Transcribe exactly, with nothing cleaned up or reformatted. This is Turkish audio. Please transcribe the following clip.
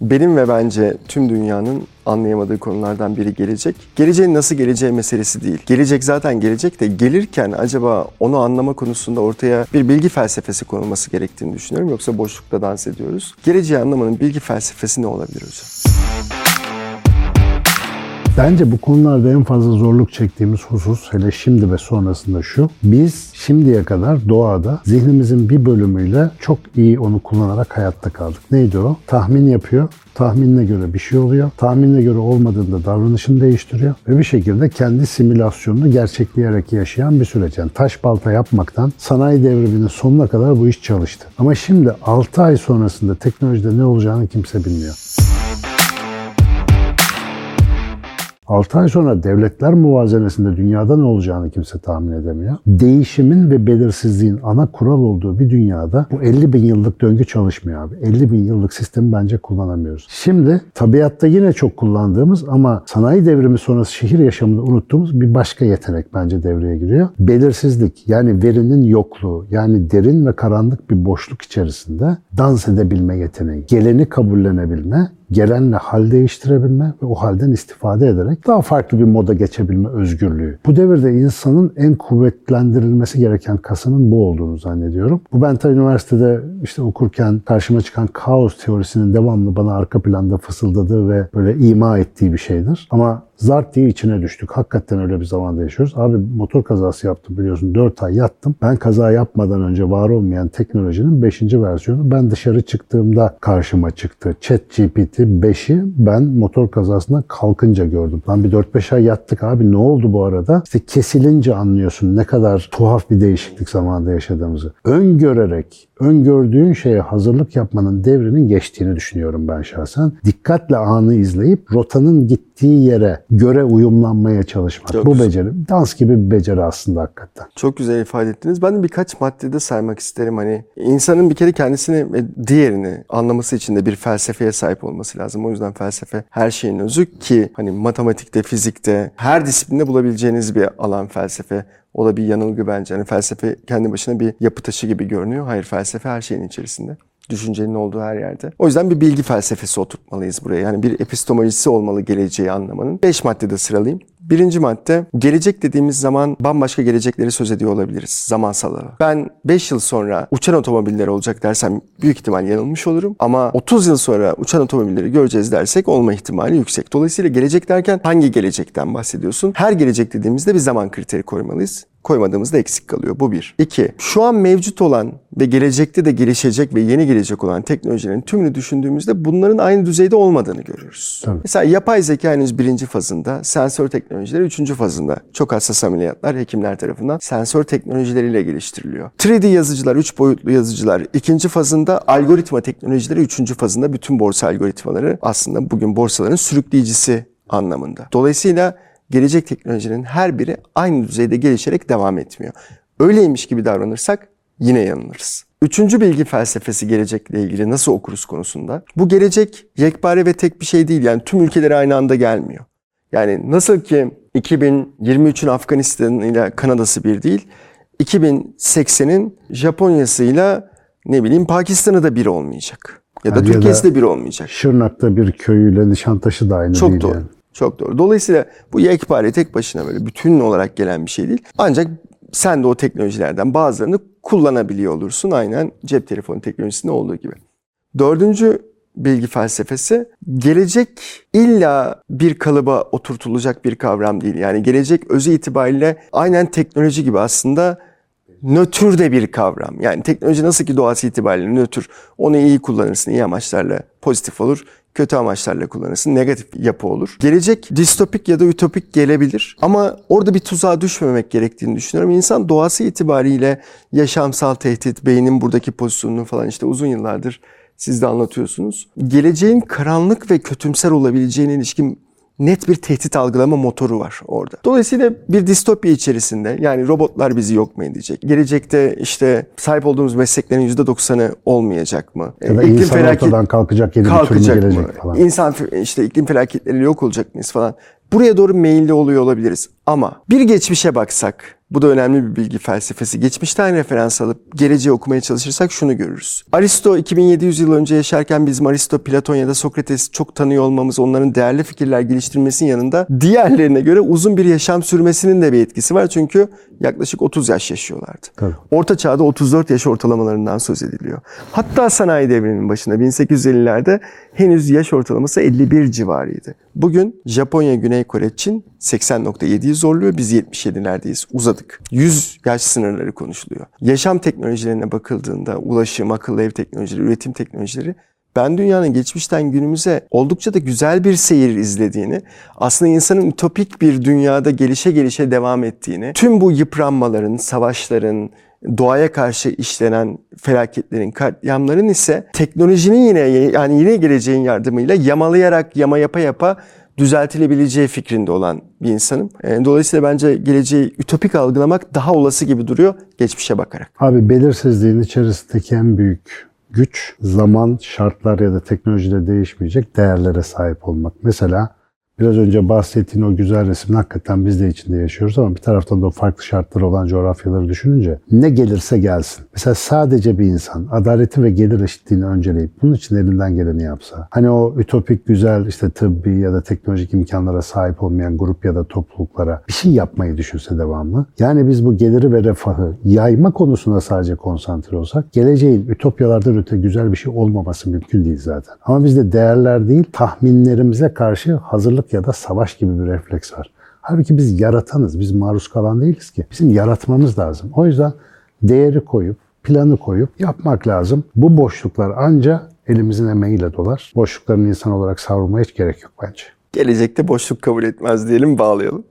benim ve bence tüm dünyanın anlayamadığı konulardan biri gelecek. Geleceğin nasıl geleceği meselesi değil. Gelecek zaten gelecek de gelirken acaba onu anlama konusunda ortaya bir bilgi felsefesi konulması gerektiğini düşünüyorum. Yoksa boşlukta dans ediyoruz. Geleceği anlamanın bilgi felsefesi ne olabilir hocam? Bence bu konularda en fazla zorluk çektiğimiz husus hele şimdi ve sonrasında şu. Biz şimdiye kadar doğada zihnimizin bir bölümüyle çok iyi onu kullanarak hayatta kaldık. Neydi o? Tahmin yapıyor. Tahminine göre bir şey oluyor. Tahminine göre olmadığında davranışını değiştiriyor. Ve bir şekilde kendi simülasyonunu gerçekleyerek yaşayan bir süreç. Yani taş balta yapmaktan sanayi devriminin sonuna kadar bu iş çalıştı. Ama şimdi altı ay sonrasında teknolojide ne olacağını kimse bilmiyor. altı ay sonra devletler muvazenesinde dünyada ne olacağını kimse tahmin edemiyor. Değişimin ve belirsizliğin ana kural olduğu bir dünyada bu elli bin yıllık döngü çalışmıyor abi. elli bin yıllık sistemi bence kullanamıyoruz. Şimdi tabiatta yine çok kullandığımız ama sanayi devrimi sonrası şehir yaşamında unuttuğumuz bir başka yetenek bence devreye giriyor. Belirsizlik, yani verinin yokluğu, yani derin ve karanlık bir boşluk içerisinde dans edebilme yeteneği, geleni kabullenebilme, gelenle hal değiştirebilme ve o halden istifade ederek daha farklı bir moda geçebilme özgürlüğü. Bu devirde insanın en kuvvetlendirilmesi gereken kasının bu olduğunu zannediyorum. Bu ben tabii üniversitede işte okurken karşıma çıkan kaos teorisinin devamlı bana arka planda fısıldadığı ve böyle ima ettiği bir şeydir. Ama zart diye içine düştük. Hakikaten öyle bir zamanda yaşıyoruz. Abi motor kazası yaptım biliyorsun. dört ay yattım. Ben kaza yapmadan önce var olmayan teknolojinin beşinci versiyonu. Ben dışarı çıktığımda karşıma çıktı. Chat G P T beşi ben motor kazasından kalkınca gördüm. Lan bir dört beş ay yattık abi. Ne oldu bu arada? İşte kesilince anlıyorsun ne kadar tuhaf bir değişiklik zamanında yaşadığımızı. Öngörerek, öngördüğün şeye hazırlık yapmanın devrinin geçtiğini düşünüyorum ben şahsen. Dikkatle anı izleyip rotanın gittiği yere göre uyumlanmaya çalışmak. Çok bu güzel. Beceri. Dans gibi bir beceri aslında hakikaten. Çok güzel ifade ettiniz. Ben de birkaç maddede saymak isterim. Hani insanın bir kere kendisini ve diğerini anlaması için de bir felsefeye sahip olması lazım. O yüzden felsefe her şeyin özü ki hani matematikte, fizikte, her disiplinde bulabileceğiniz bir alan felsefe. O da bir yanılgı bence. Yani felsefe kendi başına bir yapı taşı gibi görünüyor. Hayır, felsefe her şeyin içerisinde. Düşüncenin olduğu her yerde. O yüzden bir bilgi felsefesi oturtmalıyız buraya. Yani bir epistemolojisi olmalı geleceği anlamanın. Beş maddede sıralayayım. Birinci madde, gelecek dediğimiz zaman bambaşka gelecekleri söz ediyor olabiliriz zamansal olarak. Ben beş yıl sonra uçan otomobiller olacak dersem büyük ihtimal yanılmış olurum. Ama otuz yıl sonra uçan otomobilleri göreceğiz dersek olma ihtimali yüksek. Dolayısıyla gelecek derken hangi gelecekten bahsediyorsun? Her gelecek dediğimizde bir zaman kriteri koymalıyız. Koymadığımızda eksik kalıyor. Bu bir. İki, şu an mevcut olan ve gelecekte de gelişecek ve yeni gelecek olan teknolojilerin tümünü düşündüğümüzde bunların aynı düzeyde olmadığını görüyoruz. Tabii. Mesela yapay zeka henüz birinci fazında, sensör teknolojileri üçüncü fazında. Çok hassas ameliyatlar hekimler tarafından sensör teknolojileriyle geliştiriliyor. üç D yazıcılar, üç boyutlu yazıcılar ikinci fazında, algoritma teknolojileri üçüncü fazında. Bütün borsa algoritmaları aslında bugün borsaların sürükleyicisi anlamında. Dolayısıyla gelecek teknolojinin her biri aynı düzeyde gelişerek devam etmiyor. Öyleymiş gibi davranırsak yine yanılırız. Üçüncü bilgi felsefesi gelecekle ilgili nasıl okuruz konusunda. Bu gelecek yekpare ve tek bir şey değil. Yani tüm ülkelere aynı anda gelmiyor. Yani nasıl ki iki bin yirmi üçün Afganistan'ı ile Kanada'sı bir değil, iki bin seksenin Japonya'sıyla ne bileyim Pakistan'ı da bir olmayacak. Ya da yani Türkiye'si ya da de bir olmayacak. Şırnak'ta bir köyüyle Nişantaşı da aynı Çok değil doğru. yani. Çok doğru. Dolayısıyla bu yekpare tek başına böyle bütün olarak gelen bir şey değil. Ancak sen de o teknolojilerden bazılarını kullanabiliyor olursun. Aynen cep telefonu teknolojisinde olduğu gibi. Dördüncü bilgi felsefesi, gelecek illa bir kalıba oturtulacak bir kavram değil. Yani gelecek özü itibariyle aynen teknoloji gibi aslında nötr de bir kavram. Yani teknoloji nasıl ki doğası itibariyle nötr, onu iyi kullanırsın, iyi amaçlarla pozitif olur. Kötü amaçlarla kullanırsın. Negatif yapı olur. Gelecek distopik ya da ütopik gelebilir. Ama orada bir tuzağa düşmemek gerektiğini düşünüyorum. İnsan doğası itibariyle yaşamsal tehdit, beynin buradaki pozisyonunu falan işte uzun yıllardır siz de anlatıyorsunuz. Geleceğin karanlık ve kötümser olabileceğine ilişkin net bir tehdit algılama motoru var orada. Dolayısıyla bir distopya içerisinde, yani robotlar bizi yok mu edecek? Gelecekte işte sahip olduğumuz mesleklerin yüzde doksanı olmayacak mı? Ya da iklim felaketinden kalkacak yeni bir türlü gelecek falan. İnsan işte iklim felaketleriyle yok olacak mıyız falan. Buraya doğru meyilli oluyor olabiliriz. Ama bir geçmişe baksak, Bu da önemli bir bilgi felsefesi. Geçmişten referans alıp geleceği okumaya çalışırsak şunu görürüz. Aristo iki bin yedi yüz yıl önce yaşarken bizim Aristo, Platon ya da Sokrates'i çok tanıyor olmamız, onların değerli fikirler geliştirmesinin yanında diğerlerine göre uzun bir yaşam sürmesinin de bir etkisi var. Çünkü yaklaşık otuz yaş yaşıyorlardı. Tabii. Orta çağda otuz dört yaş ortalamalarından söz ediliyor. Hatta sanayi devriminin başında bin sekiz yüz ellilerde henüz yaş ortalaması elli bir civarıydı. Bugün Japonya, Güney Kore, Çin seksen nokta yediyi zorluyor. Biz yetmiş yedilerdeyiz. Uzadık. yüz yaş sınırları konuşuluyor. Yaşam teknolojilerine bakıldığında ulaşım, akıllı ev teknolojileri, üretim teknolojileri, ben dünyanın geçmişten günümüze oldukça da güzel bir seyir izlediğini, aslında insanın ütopik bir dünyada gelişe gelişe devam ettiğini, tüm bu yıpranmaların, savaşların, doğaya karşı işlenen felaketlerin, katliamların ise teknolojinin yine yani yine geleceğin yardımıyla yamalayarak, yama yapa yapa düzeltilebileceği fikrinde olan bir insanım. Dolayısıyla bence geleceği ütopik algılamak daha olası gibi duruyor geçmişe bakarak. Abi, belirsizliğin içerisindeki en büyük güç, zaman, şartlar ya da teknolojide değişmeyecek değerlere sahip olmak. Mesela biraz önce bahsettiğin o güzel resimde hakikaten biz de içinde yaşıyoruz ama bir taraftan da farklı şartları olan coğrafyaları düşününce ne gelirse gelsin. Mesela sadece bir insan adaleti ve gelir eşitliğini önceleyip bunun için elinden geleni yapsa, hani o ütopik güzel işte tıbbi ya da teknolojik imkanlara sahip olmayan grup ya da topluluklara bir şey yapmayı düşünse devamlı. Yani biz bu geliri ve refahı yayma konusunda sadece konsantre olsak geleceğin ütopyalardan öte güzel bir şey olmaması mümkün değil zaten. Ama bizde değerler değil, tahminlerimize karşı hazırlık ya da savaş gibi bir refleks var. Halbuki biz yaratanız, biz maruz kalan değiliz ki. Bizim yaratmamız lazım. O yüzden değeri koyup, planı koyup yapmak lazım. Bu boşluklar anca elimizin emeğiyle dolar. Boşlukların insan olarak savrulmaya hiç gerek yok bence. Gelecekte boşluk kabul etmez diyelim, bağlayalım.